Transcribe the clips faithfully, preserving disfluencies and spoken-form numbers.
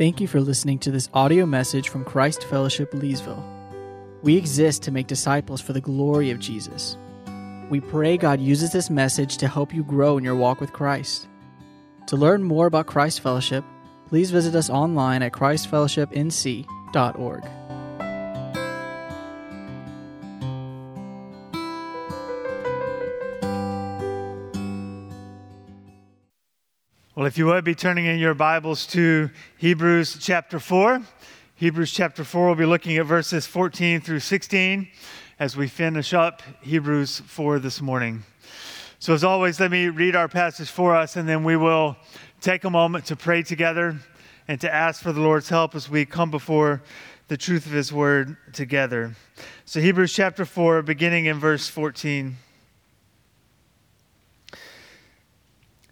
Thank you for listening to this audio message from Christ Fellowship Leesville. We exist to make disciples for the glory of Jesus. We pray God uses this message to help you grow in your walk with Christ. To learn more about Christ Fellowship, please visit us online at christ fellowship n c dot org. Well, if you would be turning in your Bibles to Hebrews chapter four. Hebrews chapter four, we'll be looking at verses fourteen through sixteen as we finish up Hebrews four this morning. So as always, let me read our passage for us, and then we will take a moment to pray together and to ask for the Lord's help as we come before the truth of His Word together. So Hebrews chapter four, beginning in verse fourteen.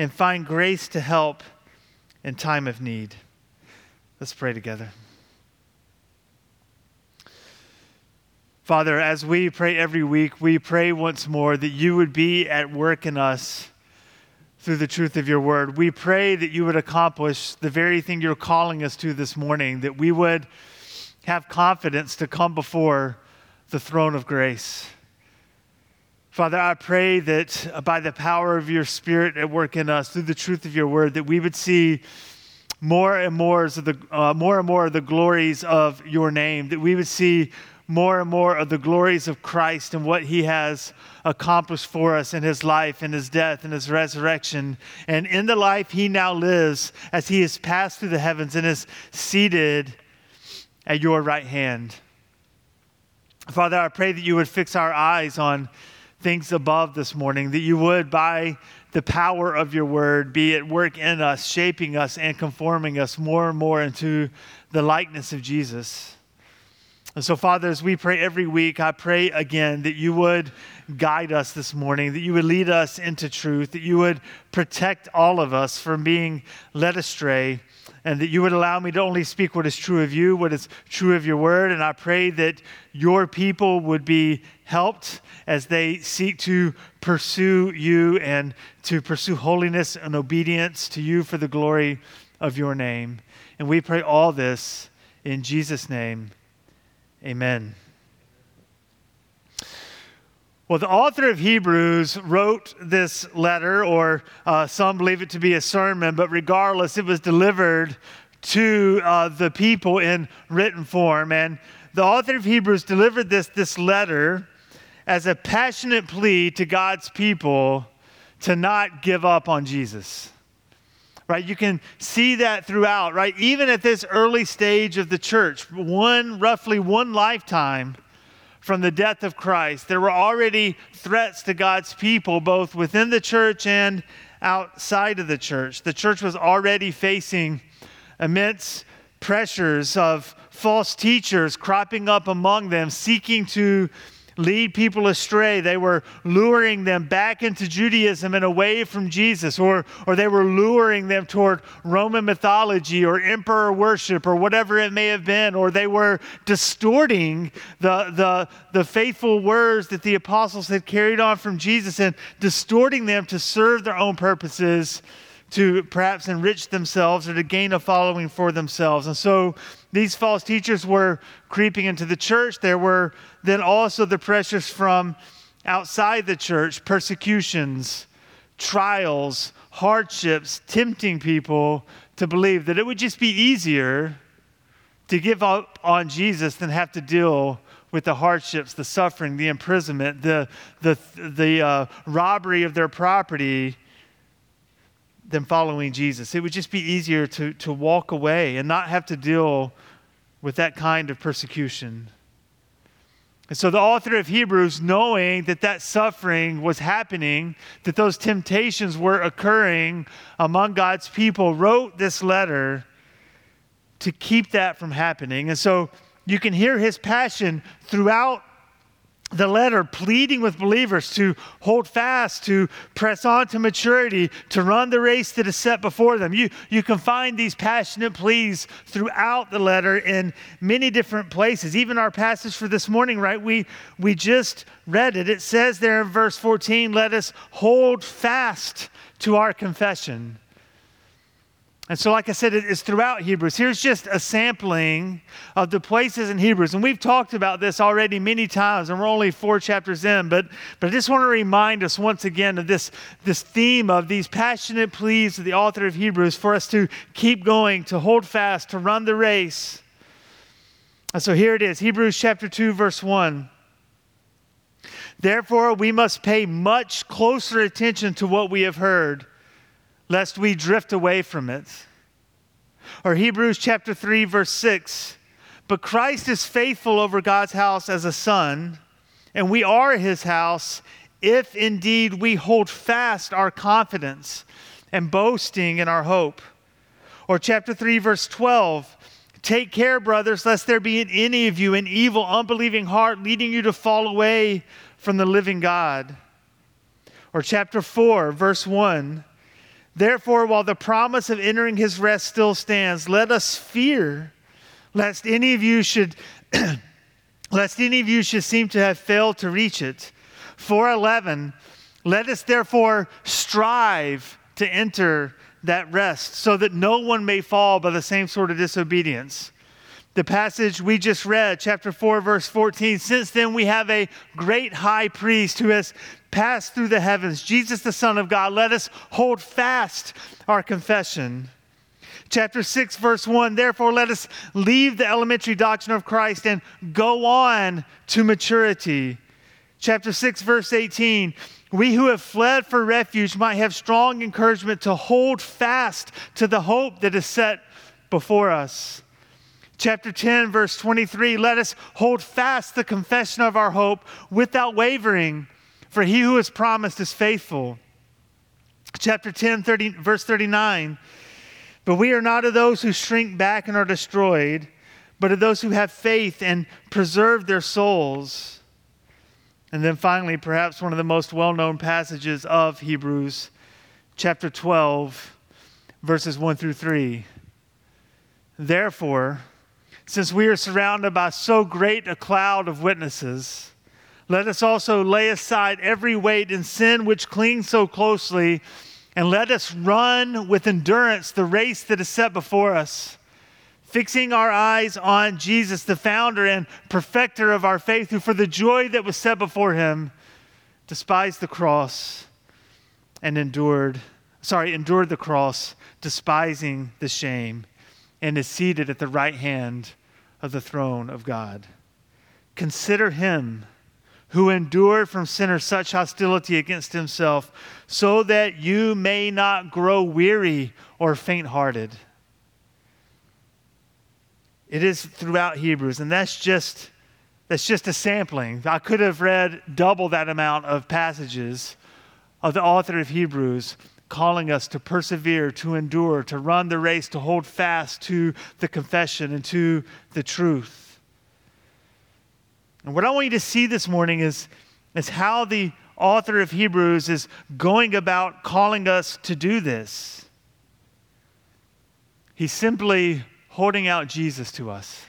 and find grace to help in time of need. Let's pray together. Father, as we pray every week, we pray once more that you would be at work in us through the truth of your word. We pray that you would accomplish the very thing you're calling us to this morning, that we would have confidence to come before the throne of grace. Father, I pray that by the power of your Spirit at work in us, through the truth of your word, that we would see more and more of the uh, more and more of the glories of your name, that we would see more and more of the glories of Christ and what he has accomplished for us in his life, in his death, in his resurrection, and in the life he now lives as he has passed through the heavens and is seated at your right hand. Father, I pray that you would fix our eyes on things above this morning, that you would, by the power of your word, be at work in us, shaping us and conforming us more and more into the likeness of Jesus. And so, Father, as we pray every week, I pray again that you would guide us this morning, that you would lead us into truth, that you would protect all of us from being led astray, and that you would allow me to only speak what is true of you, what is true of your word. And I pray that your people would be helped as they seek to pursue you and to pursue holiness and obedience to you for the glory of your name. And we pray all this in Jesus' name. Amen. Well, the author of Hebrews wrote this letter, or uh, some believe it to be a sermon, but regardless, it was delivered to uh, the people in written form. And the author of Hebrews delivered this, this letter as a passionate plea to God's people to not give up on Jesus. Right, you can see that throughout, right? Even at this early stage of the church, one, roughly one lifetime from the death of Christ, there were already threats to God's people, both within the church and outside of the church. The church was already facing immense pressures of false teachers cropping up among them, seeking to lead people astray. They were luring them back into Judaism and away from Jesus, or, or they were luring them toward Roman mythology or emperor worship or whatever it may have been, or they were distorting the, the, the faithful words that the apostles had carried on from Jesus and distorting them to serve their own purposes, to perhaps enrich themselves or to gain a following for themselves. And so these false teachers were creeping into the church. There were then also the pressures from outside the church, persecutions, trials, hardships, tempting people to believe that it would just be easier to give up on Jesus than have to deal with the hardships, the suffering, the imprisonment, the the the uh, robbery of their property than following Jesus. It would just be easier to, to walk away and not have to deal with that kind of persecution. And so the author of Hebrews, knowing that that suffering was happening, that those temptations were occurring among God's people, wrote this letter to keep that from happening. And so you can hear his passion throughout the letter, pleading with believers to hold fast, to press on to maturity, to run the race that is set before them. You you can find these passionate pleas throughout the letter in many different places. Even our passage for this morning, right? We we just read it. It says there in verse fourteen, let us hold fast to our confession. And so, like I said, it's throughout Hebrews. Here's just a sampling of the places in Hebrews. And we've talked about this already many times, and we're only four chapters in. But, but I just want to remind us once again of this, this theme of these passionate pleas of the author of Hebrews for us to keep going, to hold fast, to run the race. And so here it is, Hebrews chapter two, verse one. Therefore, we must pay much closer attention to what we have heard, lest we drift away from it. Or Hebrews chapter three, verse six, but Christ is faithful over God's house as a son, and we are his house, if indeed we hold fast our confidence and boasting in our hope. Or chapter three, verse twelve, take care, brothers, lest there be in any of you an evil, unbelieving heart leading you to fall away from the living God. Or chapter four, verse one, therefore, while the promise of entering his rest still stands, let us fear lest any of you should lest any of you should seem to have failed to reach it. four eleven, let us therefore strive to enter that rest so that no one may fall by the same sort of disobedience. The passage we just read, chapter four, verse fourteen, since then we have a great high priest who has passed through the heavens, Jesus, the Son of God. Let us hold fast our confession. Chapter six, verse one, therefore let us leave the elementary doctrine of Christ and go on to maturity. Chapter six, verse eighteen, we who have fled for refuge might have strong encouragement to hold fast to the hope that is set before us. Chapter ten, verse twenty-three, let us hold fast the confession of our hope without wavering, for he who has promised is faithful. Chapter ten, thirty, verse thirty-nine, but we are not of those who shrink back and are destroyed, but of those who have faith and preserve their souls. And then finally, perhaps one of the most well-known passages of Hebrews, chapter twelve, verses one through three. Therefore, since we are surrounded by so great a cloud of witnesses, let us also lay aside every weight and sin which clings so closely, and let us run with endurance the race that is set before us, fixing our eyes on Jesus, the founder and perfecter of our faith, who for the joy that was set before him despised the cross and endured, sorry, endured the cross, despising the shame, and is seated at the right hand of the throne of God. Consider him who endured from sinners such hostility against himself, so that you may not grow weary or faint-hearted. It is throughout Hebrews, and that's just that's just a sampling. I could have read double that amount of passages of the author of Hebrews, calling us to persevere, to endure, to run the race, to hold fast to the confession and to the truth. And what I want you to see this morning is, is how the author of Hebrews is going about calling us to do this. He's simply holding out Jesus to us.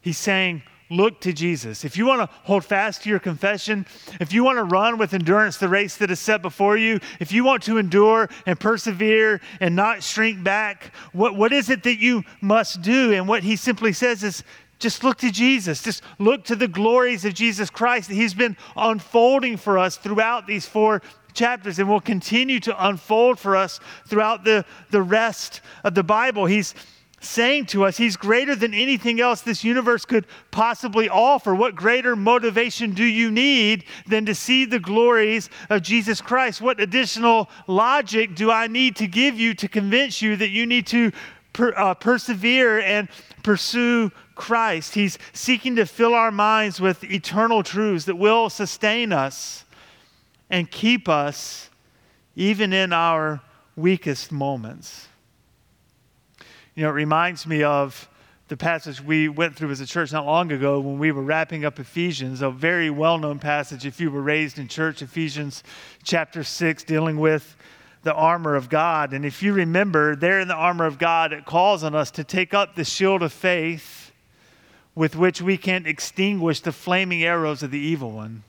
He's saying, look to Jesus. If you want to hold fast to your confession, if you want to run with endurance the race that is set before you, if you want to endure and persevere and not shrink back, what, what is it that you must do? And what he simply says is just look to Jesus. Just look to the glories of Jesus Christ that he's been unfolding for us throughout these four chapters and will continue to unfold for us throughout the, the rest of the Bible. He's saying to us, he's greater than anything else this universe could possibly offer. What greater motivation do you need than to see the glories of Jesus Christ? What additional logic do I need to give you to convince you that you need to per, uh, persevere and pursue Christ? He's seeking to fill our minds with eternal truths that will sustain us and keep us even in our weakest moments. You know, it reminds me of the passage we went through as a church not long ago when we were wrapping up Ephesians, a very well-known passage if you were raised in church, Ephesians chapter six, dealing with the armor of God. And if you remember, there in the armor of God, it calls on us to take up the shield of faith with which we can extinguish the flaming arrows of the evil one.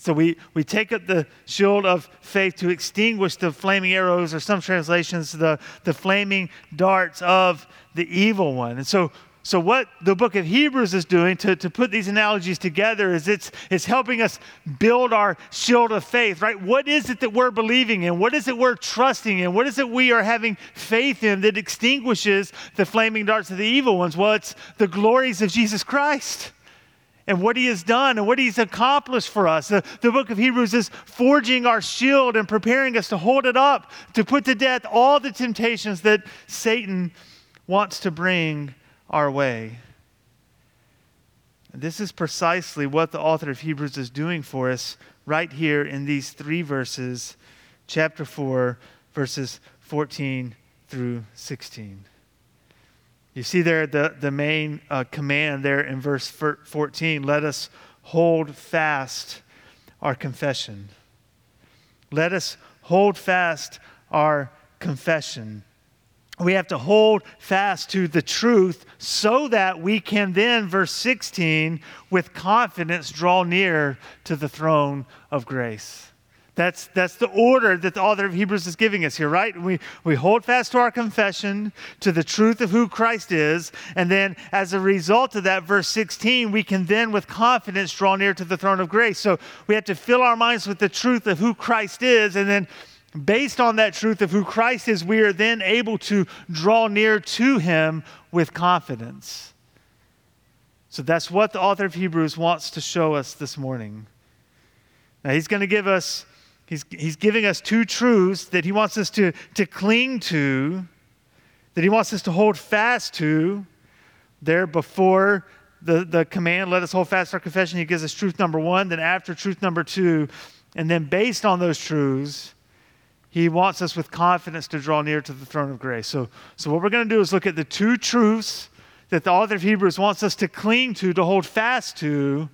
So we, we take up the shield of faith to extinguish the flaming arrows, or some translations, the, the flaming darts of the evil one. And so so what the book of Hebrews is doing to, to put these analogies together is it's, it's helping us build our shield of faith, right? What is it that we're believing in? What is it we're trusting in? What is it we are having faith in that extinguishes the flaming darts of the evil ones? Well, it's the glories of Jesus Christ, and what he has done and what he's accomplished for us. The, the book of Hebrews is forging our shield and preparing us to hold it up, to put to death all the temptations that Satan wants to bring our way. And this is precisely what the author of Hebrews is doing for us right here in these three verses, chapter four, verses fourteen through sixteen. You see there the, the main uh, command there in verse fourteen, let us hold fast our confession. Let us hold fast our confession. We have to hold fast to the truth so that we can then, verse sixteen, with confidence draw near to the throne of grace. That's that's the order that the author of Hebrews is giving us here, right? We we hold fast to our confession, to the truth of who Christ is, and then as a result of that, verse sixteen, we can then with confidence draw near to the throne of grace. So we have to fill our minds with the truth of who Christ is, and then based on that truth of who Christ is, we are then able to draw near to him with confidence. So that's what the author of Hebrews wants to show us this morning. Now he's going to give us He's, he's giving us two truths that he wants us to, to cling to, that he wants us to hold fast to. There before the, the command, let us hold fast our confession, he gives us truth number one, then after truth number two. And then based on those truths, he wants us with confidence to draw near to the throne of grace. So, so what we're going to do is look at the two truths that the author of Hebrews wants us to cling to, to hold fast to.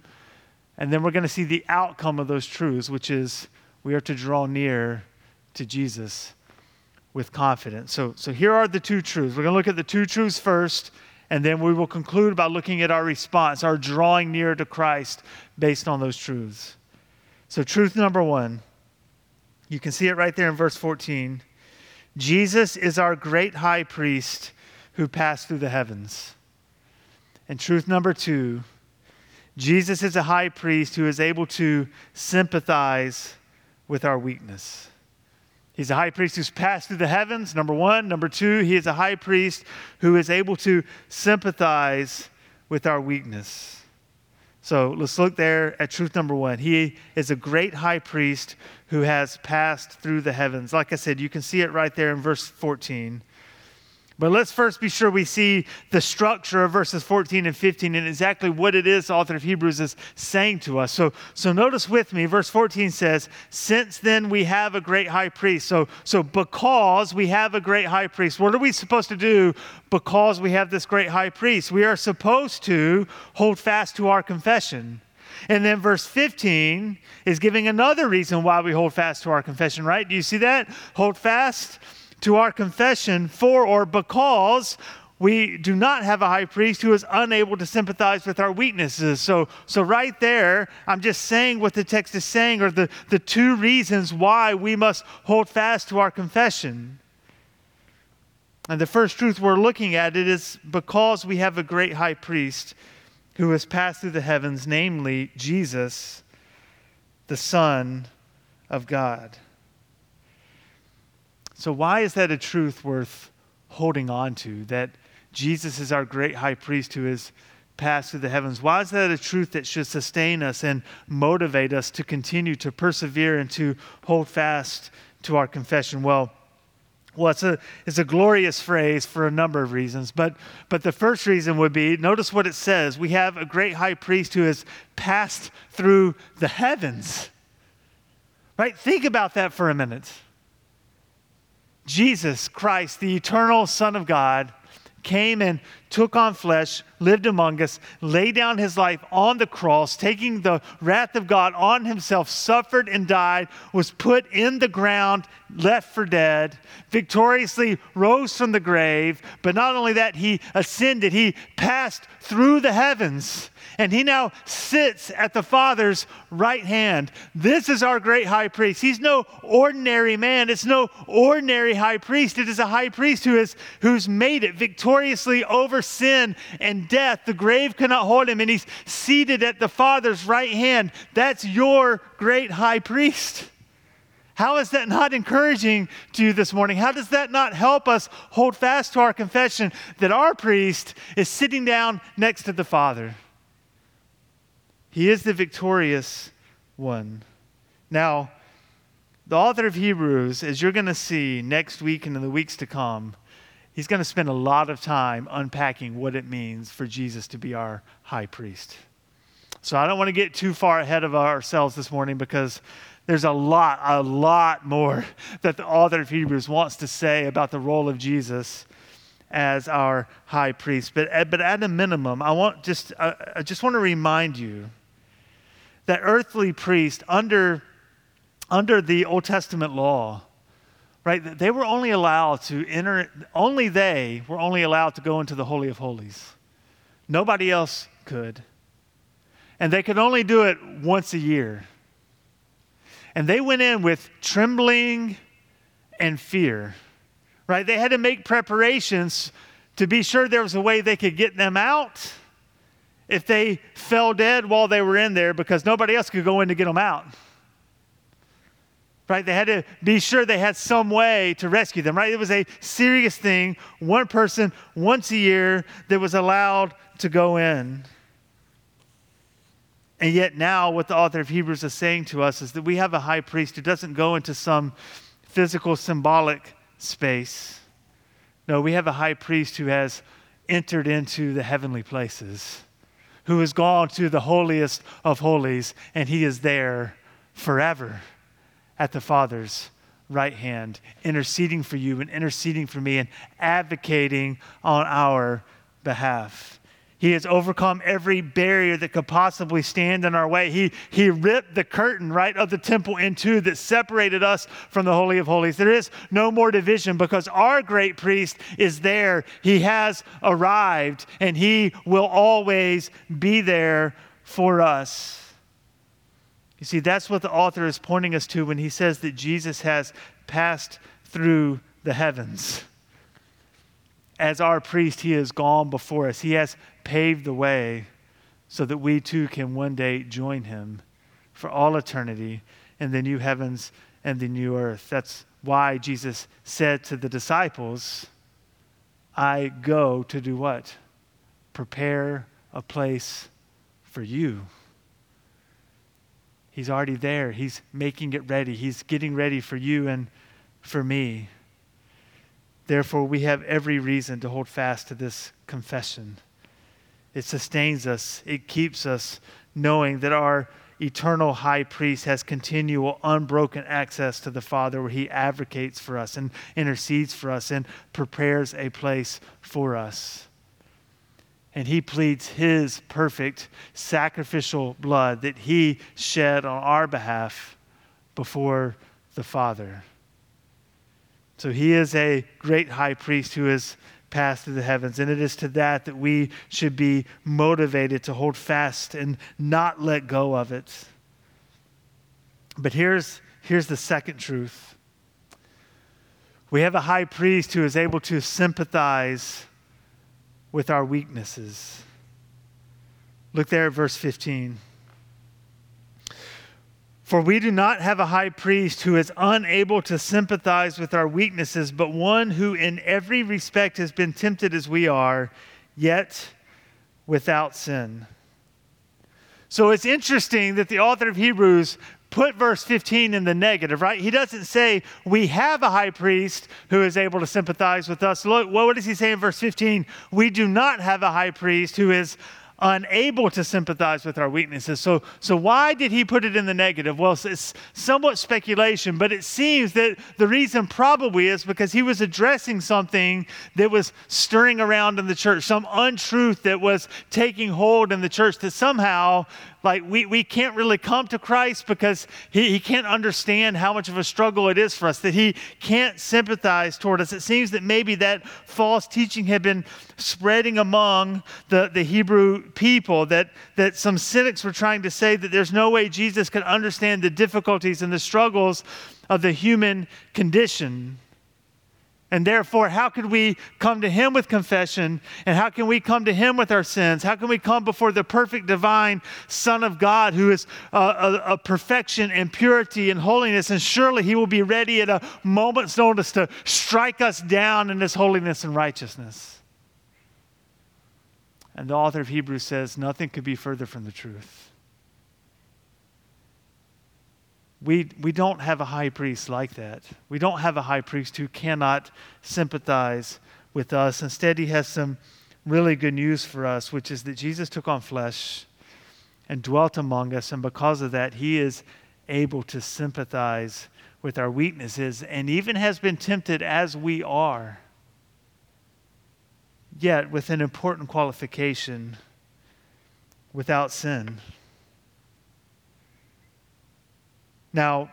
And then we're going to see the outcome of those truths, which is we are to draw near to Jesus with confidence. So, so here are the two truths. We're going to look at the two truths first, and then we will conclude by looking at our response, our drawing near to Christ based on those truths. So truth number one, you can see it right there in verse fourteen. Jesus is our great high priest who passed through the heavens. And truth number two, Jesus is a high priest who is able to sympathize with our weakness. He's a high priest who's passed through the heavens, number one. Number two, he is a high priest who is able to sympathize with our weakness. So let's look there at truth number one. He is a great high priest who has passed through the heavens. Like I said, you can see it right there in verse fourteen. But let's first be sure we see the structure of verses fourteen and fifteen and exactly what it is the author of Hebrews is saying to us. So, so notice with me, verse fourteen says, since then we have a great high priest. So, so because we have a great high priest, what are we supposed to do because we have this great high priest? We are supposed to hold fast to our confession. And then verse fifteen is giving another reason why we hold fast to our confession, right? Do you see that? Hold fast to our confession, for or because we do not have a high priest who is unable to sympathize with our weaknesses. So, so right there, I'm just saying what the text is saying are the, the two reasons why we must hold fast to our confession. And the first truth we're looking at it is because we have a great high priest who has passed through the heavens, namely Jesus, the Son of God. So why is that a truth worth holding on to, that Jesus is our great high priest who has passed through the heavens? Why is that a truth that should sustain us and motivate us to continue to persevere and to hold fast to our confession? Well, well it's a, it's a glorious phrase for a number of reasons, but, but the first reason would be, notice what it says. We have a great high priest who has passed through the heavens, right? Think about that for a minute. Jesus Christ, the eternal Son of God, came and took on flesh, lived among us, laid down his life on the cross, taking the wrath of God on himself, suffered and died, was put in the ground, left for dead, victoriously rose from the grave. But not only that, he ascended, he passed through the heavens, and he now sits at the Father's right hand. This is our great high priest. He's no ordinary man. It's no ordinary high priest. It is a high priest who is who's made it victoriously over sin and death. The grave cannot hold him, and he's seated at the Father's right hand. That's your great high priest. How is that not encouraging to you this morning? How does that not help us hold fast to our confession that our priest is sitting down next to the Father? He is the victorious one. Now, the author of Hebrews, as you're going to see next week and in the weeks to come, he's going to spend a lot of time unpacking what it means for Jesus to be our high priest. So I don't want to get too far ahead of ourselves this morning, because there's a lot, a lot more that the author of Hebrews wants to say about the role of Jesus as our high priest. But, but at a minimum, I want just I just want to remind you that earthly priests under, under the Old Testament law, right, they were only allowed to enter, only they were only allowed to go into the Holy of Holies. Nobody else could. And they could only do it once a year. And they went in with trembling and fear, right? They had to make preparations to be sure there was a way they could get them out if they fell dead while they were in there, because nobody else could go in to get them out. Right? They had to be sure they had some way to rescue them, right? It was a serious thing. One person once a year that was allowed to go in. And yet now what the author of Hebrews is saying to us is that we have a high priest who doesn't go into some physical symbolic space. No, we have a high priest who has entered into the heavenly places, who has gone to the holiest of holies, and he is there forever at the Father's right hand, interceding for you and interceding for me and advocating on our behalf. He has overcome every barrier that could possibly stand in our way. He, he ripped the curtain, right, of the temple in two that separated us from the Holy of Holies. There is no more division because our great priest is there. He has arrived, and he will always be there for us. You see, that's what the author is pointing us to when he says that Jesus has passed through the heavens. As our priest, he has gone before us. He has paved the way so that we too can one day join him for all eternity in the new heavens and the new earth. That's why Jesus said to the disciples, I go to do what? Prepare a place for you. He's already there. He's making it ready. He's getting ready for you and for me. Therefore, we have every reason to hold fast to this confession. It sustains us. It keeps us knowing that our eternal high priest has continual, unbroken access to the Father, where he advocates for us and intercedes for us and prepares a place for us. And he pleads his perfect sacrificial blood that he shed on our behalf before the Father. So he is a great high priest who has passed through the heavens. And it is to that that we should be motivated to hold fast and not let go of it. But here's, here's the second truth. We have a high priest who is able to sympathize with our weaknesses. Look there at verse fifteen. For we do not have a high priest who is unable to sympathize with our weaknesses, but one who in every respect has been tempted as we are, yet without sin. So it's interesting that the author of Hebrews put verse fifteen in the negative, right? He doesn't say we have a high priest who is able to sympathize with us. Look, what does he say in verse fifteen? We do not have a high priest who is unable to sympathize with our weaknesses. So, so why did he put it in the negative? Well, it's somewhat speculation, but it seems that the reason probably is because he was addressing something that was stirring around in the church, some untruth that was taking hold in the church that somehow, like, we, we can't really come to Christ because he, he can't understand how much of a struggle it is for us, that he can't sympathize toward us. It seems that maybe that false teaching had been spreading among the, the Hebrew people, that, that some cynics were trying to say that there's no way Jesus could understand the difficulties and the struggles of the human condition. And therefore, how could we come to him with confession? And how can we come to him with our sins? How can we come before the perfect divine Son of God, who is a, a, a perfection and purity and holiness? And surely he will be ready at a moment's notice to strike us down in his holiness and righteousness. And the author of Hebrews says, nothing could be further from the truth. We we don't have a high priest like that. We don't have a high priest who cannot sympathize with us. Instead, he has some really good news for us, which is that Jesus took on flesh and dwelt among us. And because of that, he is able to sympathize with our weaknesses and even has been tempted as we are. Yet with an important qualification, without sin. Now,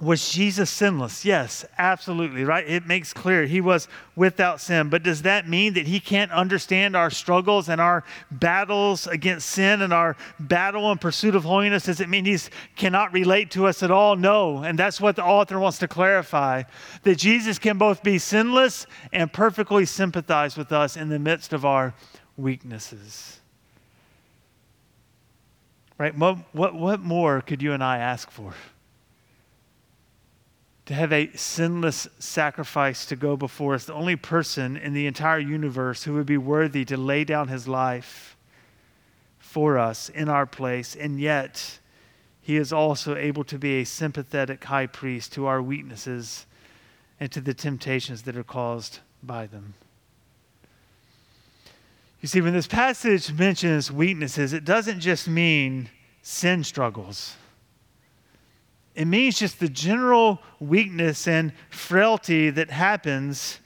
was Jesus sinless? Yes, absolutely, right? It makes clear he was without sin. But does that mean that he can't understand our struggles and our battles against sin and our battle in pursuit of holiness? Does it mean he cannot relate to us at all? No, and that's what the author wants to clarify, that Jesus can both be sinless and perfectly sympathize with us in the midst of our weaknesses. Right? What, what, what more could you and I ask for? To have a sinless sacrifice to go before us, the only person in the entire universe who would be worthy to lay down his life for us in our place, and yet he is also able to be a sympathetic high priest to our weaknesses and to the temptations that are caused by them. You see, when this passage mentions weaknesses, it doesn't just mean sin struggles. It means just the general weakness and frailty that happens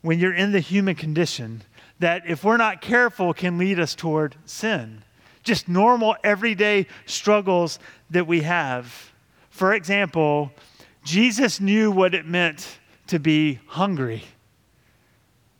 when you're in the human condition, that if we're not careful can lead us toward sin. Just normal everyday struggles that we have. For example, Jesus knew what it meant to be hungry.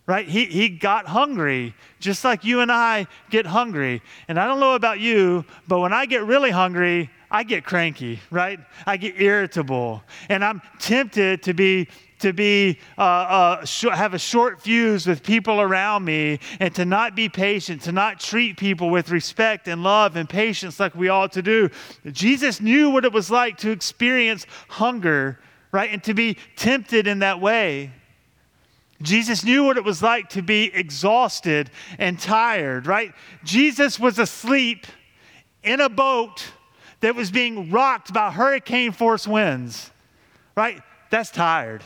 Right? He he got hungry, just like you and I get hungry. And I don't know about you, but when I get really hungry, I get cranky, right? I get irritable. And I'm tempted to be to be uh, uh, sh- have a short fuse with people around me and to not be patient, to not treat people with respect and love and patience like we ought to do. Jesus knew what it was like to experience hunger, right? And to be tempted in that way. Jesus knew what it was like to be exhausted and tired, right? Jesus was asleep in a boat that was being rocked by hurricane force winds, right? That's tired,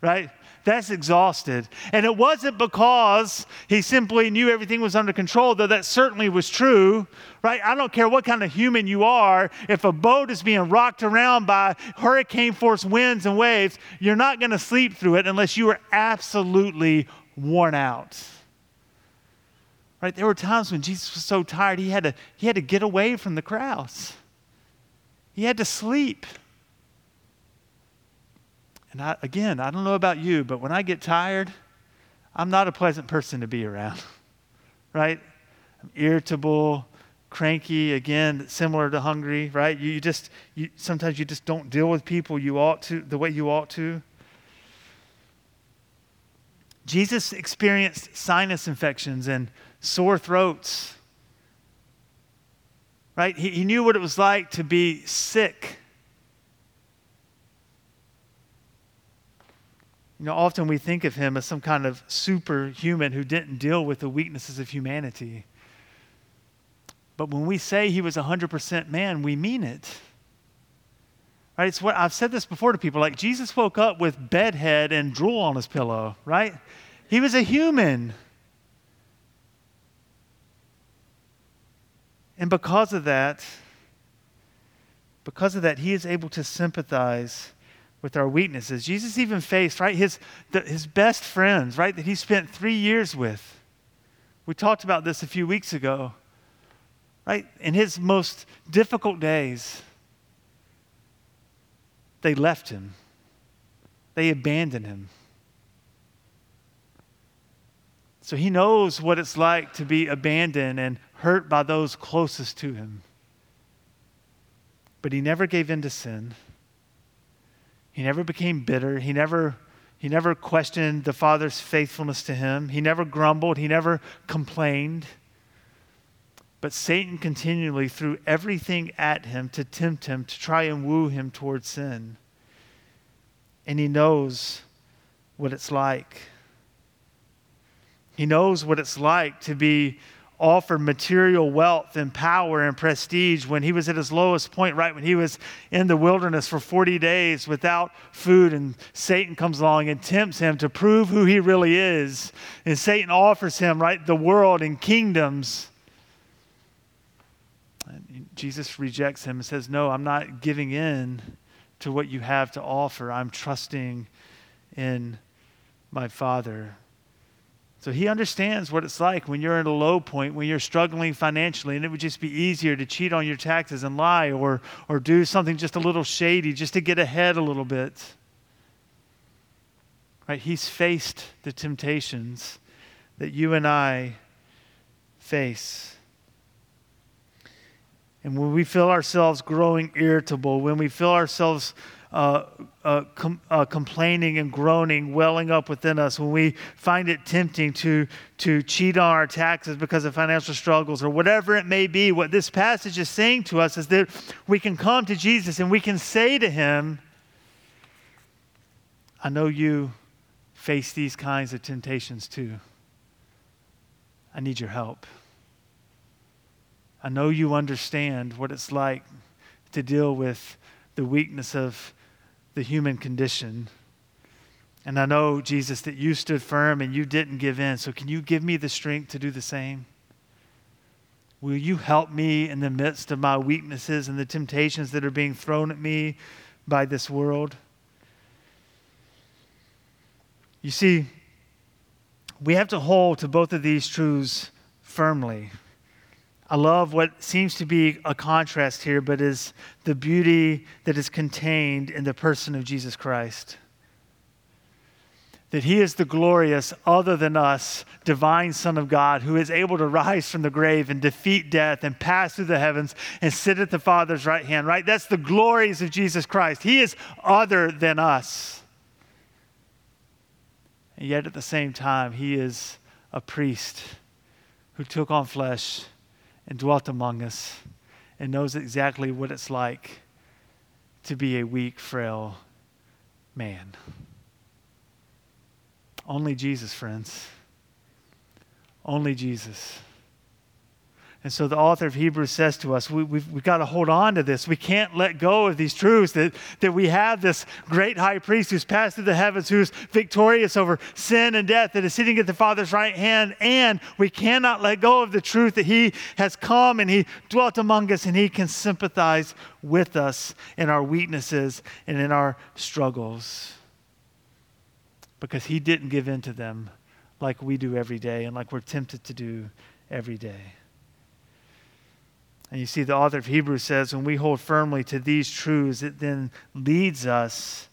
right? That's exhausted. And it wasn't because he simply knew everything was under control, though that certainly was true, right? I don't care what kind of human you are. If a boat is being rocked around by hurricane force winds and waves, you're not going to sleep through it unless you are absolutely worn out, right? There were times when Jesus was so tired, he had to, he had to get away from the crowds. He had to sleep. And I, again, I don't know about you, but when I get tired, I'm not a pleasant person to be around, right? I'm irritable, cranky, again, similar to hungry, right? You, you just, you, sometimes you just don't deal with people you ought to, the way you ought to. Jesus experienced sinus infections and sore throats, right? He, he knew what it was like to be sick. You know, often we think of him as some kind of superhuman who didn't deal with the weaknesses of humanity. But when we say he was one hundred percent man, we mean it. Right? It's what I've said this before to people, like Jesus woke up with bedhead and drool on his pillow, right? He was a human. And because of that, because of that, he is able to sympathize with our weaknesses. Jesus even faced, right, his the, his best friends, right, that he spent three years with. We talked about this a few weeks ago, right? In his most difficult days, they left him. They abandoned him. So he knows what it's like to be abandoned and hurt by those closest to him. But he never gave in to sin. He never became bitter. He never, he never questioned the Father's faithfulness to him. He never grumbled. He never complained. But Satan continually threw everything at him to tempt him, to try and woo him toward sin. And he knows what it's like. He knows what it's like to be offered material wealth and power and prestige when he was at his lowest point, right? When he was in the wilderness for forty days without food, and Satan comes along and tempts him to prove who he really is. And Satan offers him, right, the world and kingdoms. And Jesus rejects him and says, no, I'm not giving in to what you have to offer. I'm trusting in my Father. So he understands what it's like when you're at a low point, when you're struggling financially, and it would just be easier to cheat on your taxes and lie or, or do something just a little shady just to get ahead a little bit. Right? He's faced the temptations that you and I face. And when we feel ourselves growing irritable, when we feel ourselves Uh, uh, com- uh, complaining and groaning, welling up within us, when we find it tempting to to cheat on our taxes because of financial struggles or whatever it may be, what this passage is saying to us is that we can come to Jesus and we can say to him, I know you face these kinds of temptations too. I need your help. I know you understand what it's like to deal with the weakness of the human condition. And I know, Jesus, that you stood firm and you didn't give in. So can you give me the strength to do the same? Will you help me in the midst of my weaknesses and the temptations that are being thrown at me by this world? You see, we have to hold to both of these truths firmly. I love what seems to be a contrast here, but is the beauty that is contained in the person of Jesus Christ. That he is the glorious, other than us, divine Son of God who is able to rise from the grave and defeat death and pass through the heavens and sit at the Father's right hand, right? That's the glories of Jesus Christ. He is other than us. And yet at the same time, he is a priest who took on flesh and dwelt among us and knows exactly what it's like to be a weak, frail man. Only Jesus, friends. Only Jesus. And so the author of Hebrews says to us, we, we've, we've got to hold on to this. We can't let go of these truths that, that we have this great high priest who's passed through the heavens, who's victorious over sin and death, that is sitting at the Father's right hand. And we cannot let go of the truth that he has come and he dwelt among us and he can sympathize with us in our weaknesses and in our struggles. Because he didn't give in to them like we do every day and like we're tempted to do every day. And you see, the author of Hebrews says, when we hold firmly to these truths, it then leads us,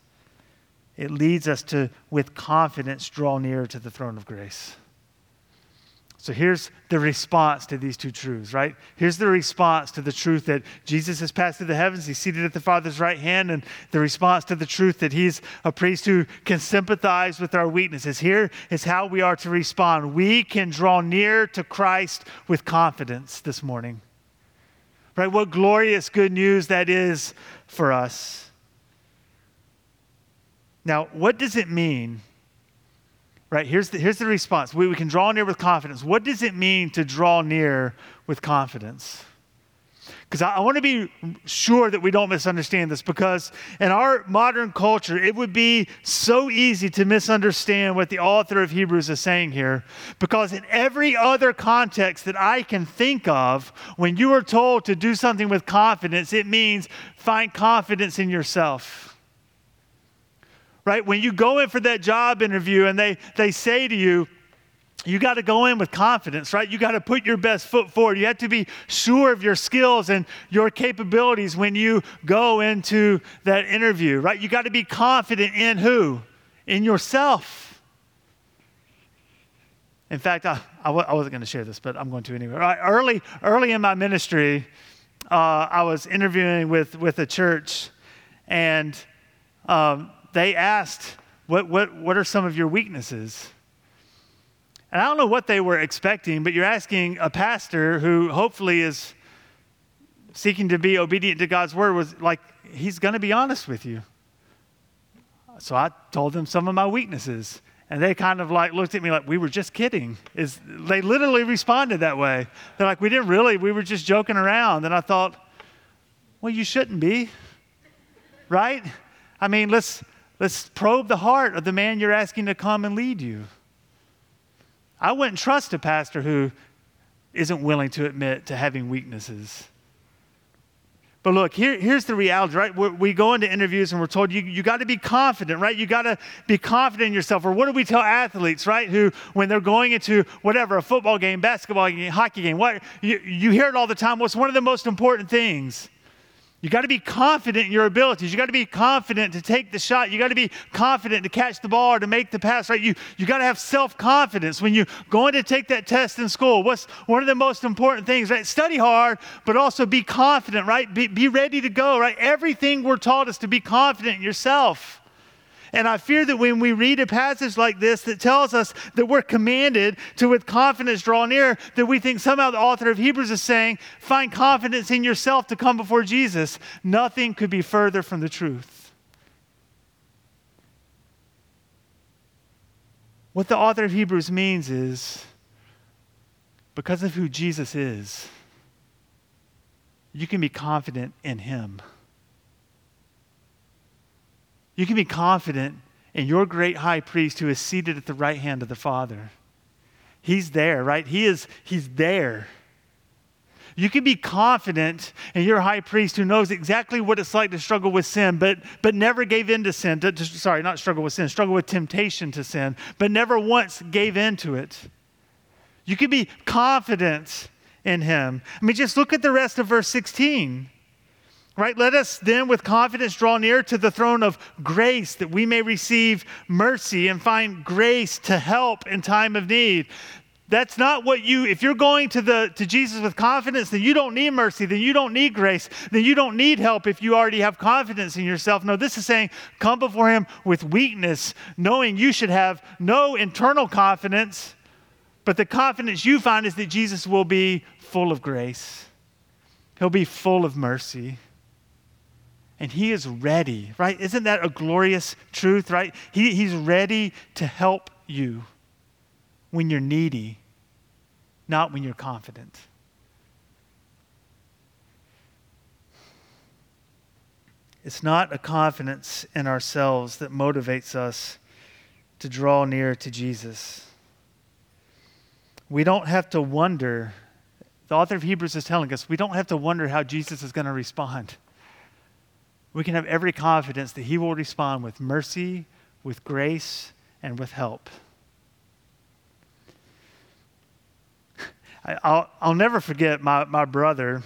it leads us to, with confidence, draw nearer to the throne of grace. So here's the response to these two truths, right? Here's the response to the truth that Jesus has passed through the heavens. He's seated at the Father's right hand. And the response to the truth that he's a priest who can sympathize with our weaknesses. Here is how we are to respond. We can draw near to Christ with confidence this morning. Right? What glorious good news that is for us. Now, what does it mean? Right? Here's the, here's the response. We, we can draw near with confidence. What does it mean to draw near with confidence? Because I, I want to be sure that we don't misunderstand this, because in our modern culture, it would be so easy to misunderstand what the author of Hebrews is saying here. Because in every other context that I can think of, when you are told to do something with confidence, it means find confidence in yourself. Right? When you go in for that job interview and they, they say to you, you got to go in with confidence, right? You got to put your best foot forward. You have to be sure of your skills and your capabilities when you go into that interview, right? You got to be confident in who? In yourself. In fact, I, I, w- I wasn't going to share this, but I'm going to anyway. Right? Early, early in my ministry, uh, I was interviewing with, with a church, and um, they asked, what, what, what are some of your weaknesses? And I don't know what they were expecting, but you're asking a pastor who hopefully is seeking to be obedient to God's word, was like, he's going to be honest with you. So I told them some of my weaknesses, and they kind of like looked at me like, we were just kidding. Is they literally responded that way. They're like, we didn't really, we were just joking around. And I thought, well, you shouldn't be, right? I mean, let's, let's probe the heart of the man you're asking to come and lead you. I wouldn't trust a pastor who isn't willing to admit to having weaknesses. But look, here, here's the reality, right? We're, we go into interviews and we're told you, you got to be confident, right? You got to be confident in yourself. Or what do we tell athletes, right? Who, when they're going into whatever, a football game, basketball game, hockey game, what you, you hear it all the time. What's one of the most important things? You got to be confident in your abilities. You got to be confident to take the shot. You got to be confident to catch the ball or to make the pass, right? You you got to have self-confidence when you're going to take that test in school. What's one of the most important things, right? Study hard, but also be confident, right? Be, be ready to go, right? Everything we're taught is to be confident in yourself. And I fear that when we read a passage like this that tells us that we're commanded to with confidence draw near, that we think somehow the author of Hebrews is saying, find confidence in yourself to come before Jesus. Nothing could be further from the truth. What the author of Hebrews means is, because of who Jesus is, you can be confident in him. You can be confident in your great high priest who is seated at the right hand of the Father. He's there, right? He is, he's there. You can be confident in your high priest who knows exactly what it's like to struggle with sin, but but never gave in to sin. To, to, sorry, not struggle with sin, struggle with temptation to sin, but never once gave in to it. You can be confident in him. I mean, just look at the rest of verse sixteen. Right? Let us then with confidence draw near to the throne of grace that we may receive mercy and find grace to help in time of need. That's not what you, if you're going to the to Jesus with confidence, then you don't need mercy, then you don't need grace, then you don't need help if you already have confidence in yourself. No, this is saying come before him with weakness, knowing you should have no internal confidence, but the confidence you find is that Jesus will be full of grace. He'll be full of mercy. And he is ready, right? Isn't that a glorious truth, right? He, he's ready to help you when you're needy, not when you're confident. It's not a confidence in ourselves that motivates us to draw near to Jesus. We don't have to wonder. The author of Hebrews is telling us we don't have to wonder how Jesus is going to respond. We can have every confidence that he will respond with mercy, with grace, and with help. I, I'll, I'll never forget my, my brother.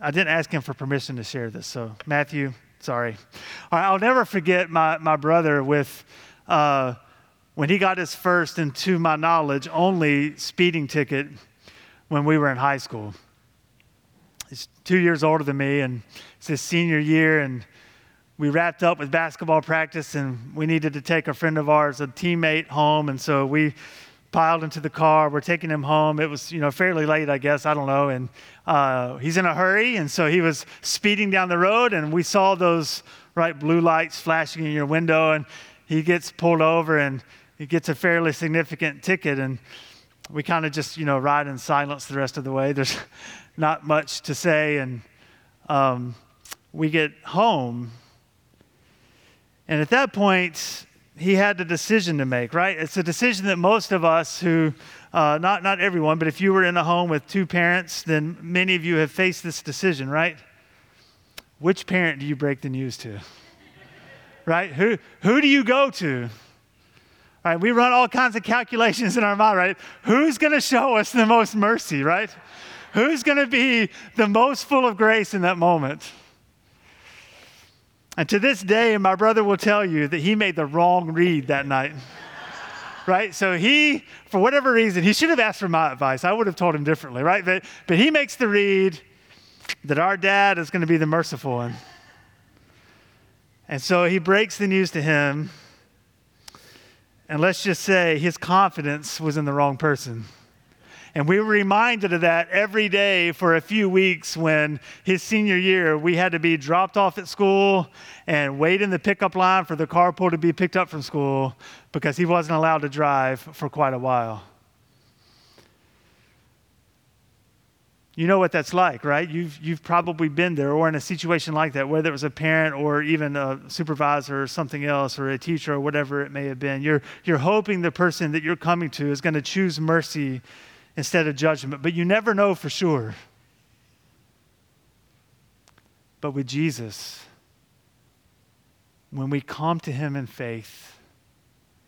I didn't ask him for permission to share this, so Matthew, sorry. All right, I'll never forget my, my brother with, uh, when he got his first, and to my knowledge, only speeding ticket when we were in high school. He's two years older than me, and it's his senior year, and we wrapped up with basketball practice, and we needed to take a friend of ours, a teammate, home, and so we piled into the car. We're taking him home. It was, you know, fairly late, I guess. I don't know, and uh, he's in a hurry, and so he was speeding down the road, and we saw those, right, blue lights flashing in your window, and he gets pulled over, and he gets a fairly significant ticket, and we kind of just, you know, ride in silence the rest of the way. There's not much to say, and um, we get home. And at that point, he had a decision to make, right? It's a decision that most of us who, uh, not, not everyone, but if you were in a home with two parents, then many of you have faced this decision, right? Which parent do you break the news to? Right? Who who do you go to? All right, we run all kinds of calculations in our mind, right? Who's going to show us the most mercy, right? Who's going to be the most full of grace in that moment? And to this day, my brother will tell you that he made the wrong read that night, right? So he, for whatever reason, he should have asked for my advice. I would have told him differently, right? But, but he makes the read that our dad is going to be the merciful one. And so he breaks the news to him, and let's just say his confidence was in the wrong person. And we were reminded of that every day for a few weeks when his senior year, we had to be dropped off at school and wait in the pickup line for the carpool to be picked up from school because he wasn't allowed to drive for quite a while. You know what that's like, right? You've you've probably been there or in a situation like that, whether it was a parent or even a supervisor or something else or a teacher or whatever it may have been. You're you're hoping the person that you're coming to is going to choose mercy instead of judgment, but you never know for sure. But with Jesus, when we come to him in faith,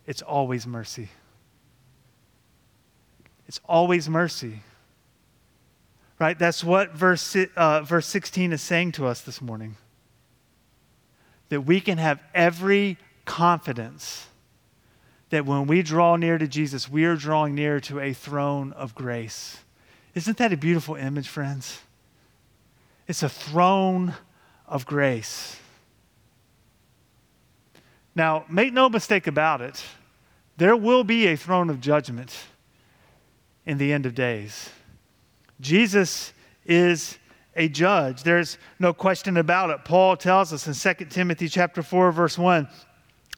it's always mercy. It's always mercy. Right, that's what verse uh, verse sixteen is saying to us this morning. That we can have every confidence that when we draw near to Jesus, we are drawing near to a throne of grace. Isn't that a beautiful image, friends? It's a throne of grace. Now, make no mistake about it, there will be a throne of judgment in the end of days. Jesus is a judge. There's no question about it. Paul tells us in Second Timothy chapter four, verse one,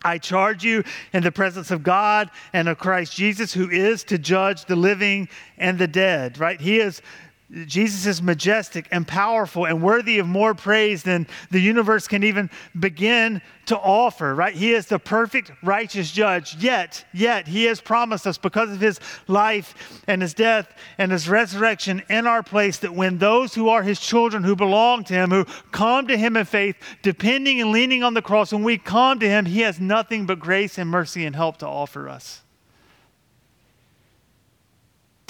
I charge you in the presence of God and of Christ Jesus, who is to judge the living and the dead, right? He is, Jesus is majestic and powerful and worthy of more praise than the universe can even begin to offer, right? He is the perfect righteous judge, yet, yet he has promised us because of his life and his death and his resurrection in our place that when those who are his children, who belong to him, who come to him in faith, depending and leaning on the cross, when we come to him, he has nothing but grace and mercy and help to offer us.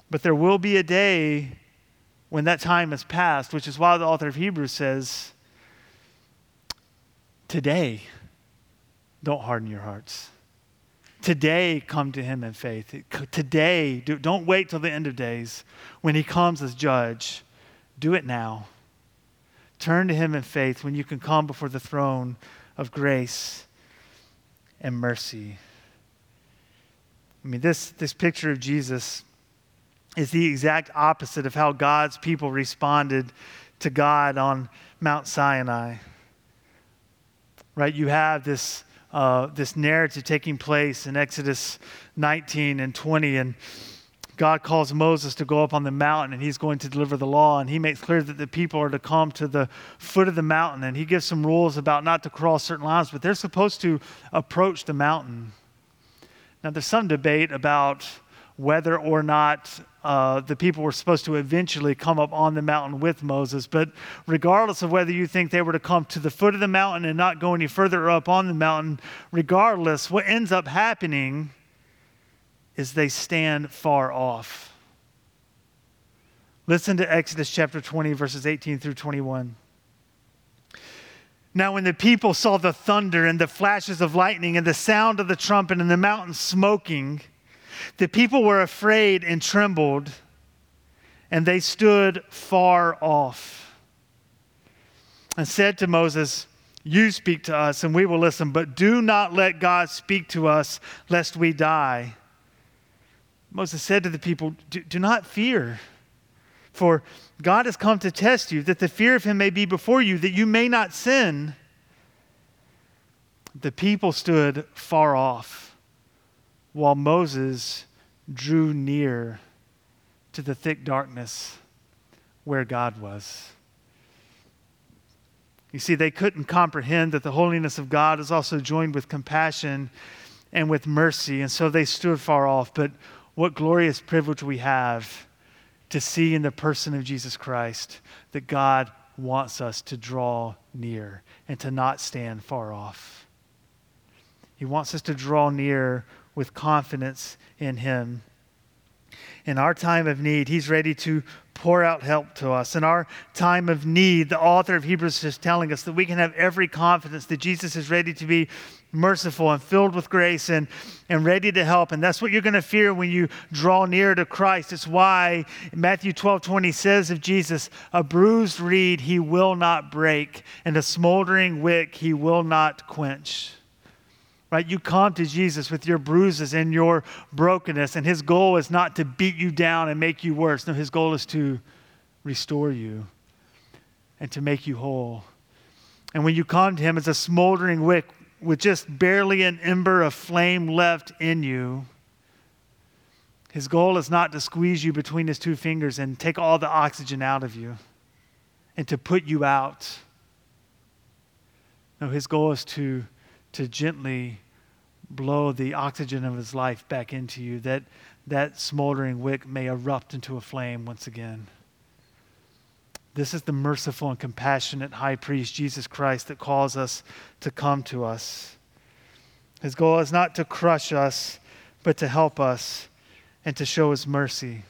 But there will be a day when that time has passed, which is why the author of Hebrews says, today, don't harden your hearts. Today, come to him in faith. Today, do, don't wait till the end of days when he comes as judge. Do it now. Turn to him in faith when you can come before the throne of grace and mercy. I mean, this, this picture of Jesus is the exact opposite of how God's people responded to God on Mount Sinai. Right? You have this uh, this narrative taking place in Exodus nineteen and twenty, and God calls Moses to go up on the mountain, and he's going to deliver the law, and he makes clear that the people are to come to the foot of the mountain, and he gives some rules about not to cross certain lines, but they're supposed to approach the mountain. Now, there's some debate about whether or not uh, the people were supposed to eventually come up on the mountain with Moses. But regardless of whether you think they were to come to the foot of the mountain and not go any further up on the mountain, regardless, what ends up happening is they stand far off. Listen to Exodus chapter twenty, verses eighteen through twenty-one. Now when the people saw the thunder and the flashes of lightning and the sound of the trumpet and the mountain smoking, the people were afraid and trembled, and they stood far off and said to Moses, you speak to us and we will listen, but do not let God speak to us lest we die. Moses said to the people, do, do not fear, for God has come to test you, that the fear of him may be before you, that you may not sin. The people stood far off while Moses drew near to the thick darkness where God was. You see, they couldn't comprehend that the holiness of God is also joined with compassion and with mercy, and so they stood far off. But what glorious privilege we have to see in the person of Jesus Christ that God wants us to draw near and to not stand far off. He wants us to draw near with confidence in Him. In our time of need, He's ready to pour out help to us. In our time of need, the author of Hebrews is telling us that we can have every confidence that Jesus is ready to be merciful and filled with grace and, and ready to help. And that's what you're going to fear when you draw near to Christ. It's why Matthew twelve twenty says of Jesus, a bruised reed He will not break, and a smoldering wick He will not quench. Right? You come to Jesus with your bruises and your brokenness, and His goal is not to beat you down and make you worse. No, His goal is to restore you and to make you whole. And when you come to Him as a smoldering wick with just barely an ember of flame left in you, His goal is not to squeeze you between His two fingers and take all the oxygen out of you and to put you out. No, His goal is to to gently blow the oxygen of His life back into you, that that smoldering wick may erupt into a flame once again. This is the merciful and compassionate high priest, Jesus Christ, that calls us to come to us. His goal is not to crush us, but to help us and to show His mercy.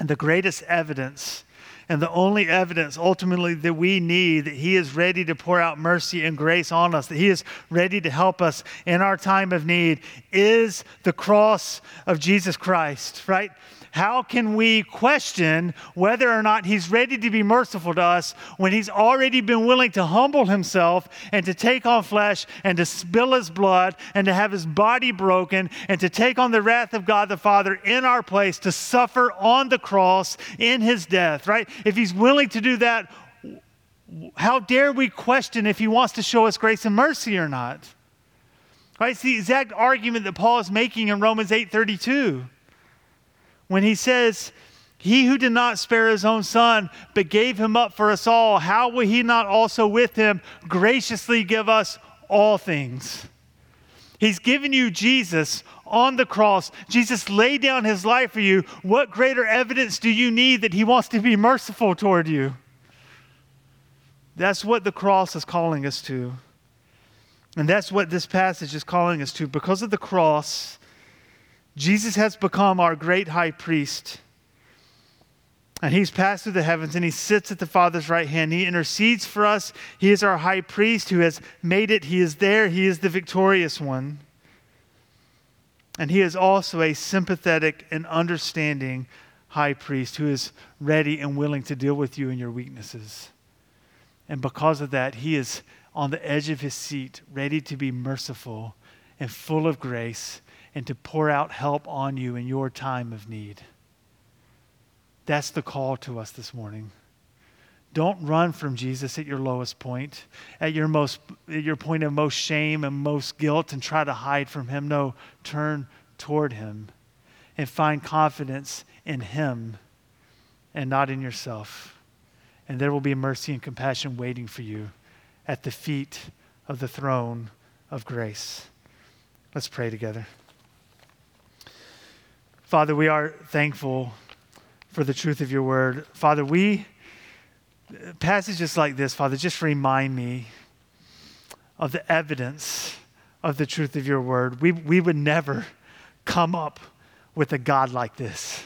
And the greatest evidence, and the only evidence ultimately that we need that He is ready to pour out mercy and grace on us, that He is ready to help us in our time of need, is the cross of Jesus Christ, right? How can we question whether or not He's ready to be merciful to us when He's already been willing to humble Himself and to take on flesh and to spill His blood and to have His body broken and to take on the wrath of God the Father in our place, to suffer on the cross in His death, right? If He's willing to do that, how dare we question if He wants to show us grace and mercy or not? Right? It's the exact argument that Paul is making in Romans eight thirty-two when he says, "He who did not spare His own Son, but gave Him up for us all, how will He not also with Him graciously give us all things?" He's given you Jesus on the cross. Jesus laid down His life for you. What greater evidence do you need that He wants to be merciful toward you? That's what the cross is calling us to. And that's what this passage is calling us to. Because of the cross, Jesus has become our great high priest. And He's passed through the heavens and He sits at the Father's right hand. He intercedes for us. He is our high priest who has made it. He is there. He is the victorious one. And He is also a sympathetic and understanding high priest who is ready and willing to deal with you and your weaknesses. And because of that, He is on the edge of His seat, ready to be merciful and full of grace and to pour out help on you in your time of need. That's the call to us this morning. Don't run from Jesus at your lowest point, at your most, at your point of most shame and most guilt, and try to hide from Him. No, turn toward Him and find confidence in Him and not in yourself. And there will be mercy and compassion waiting for you at the feet of the throne of grace. Let's pray together. Father, we are thankful for the truth of your word. Father, we, passages like this, Father, just remind me of the evidence of the truth of your word. We, we would never come up with a God like this,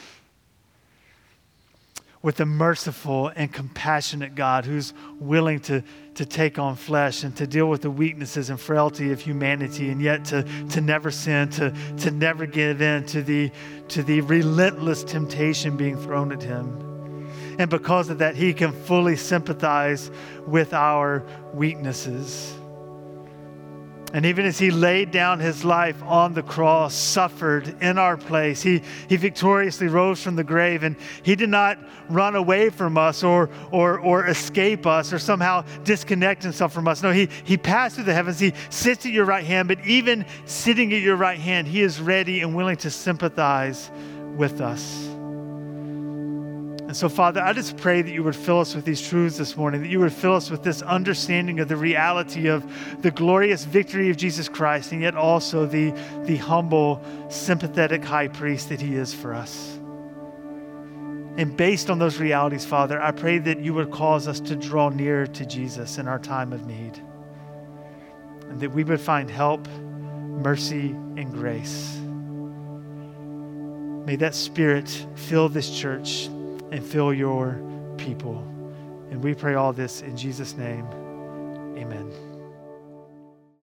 with a merciful and compassionate God who's willing to, to take on flesh and to deal with the weaknesses and frailty of humanity, and yet to, to never sin, to, to never give in to the, to the relentless temptation being thrown at Him. And because of that, He can fully sympathize with our weaknesses. And even as He laid down His life on the cross, suffered in our place, He, he victoriously rose from the grave, and He did not run away from us or, or, or escape us or somehow disconnect Himself from us. No, he, he passed through the heavens. He sits at your right hand, but even sitting at your right hand, He is ready and willing to sympathize with us. And so, Father, I just pray that you would fill us with these truths this morning, that you would fill us with this understanding of the reality of the glorious victory of Jesus Christ, and yet also the, the humble, sympathetic high priest that he is for us. And based on those realities, Father, I pray that you would cause us to draw nearer to Jesus in our time of need, and that we would find help, mercy, and grace. May that Spirit fill this church and fill your people. And we pray all this in Jesus' name. Amen.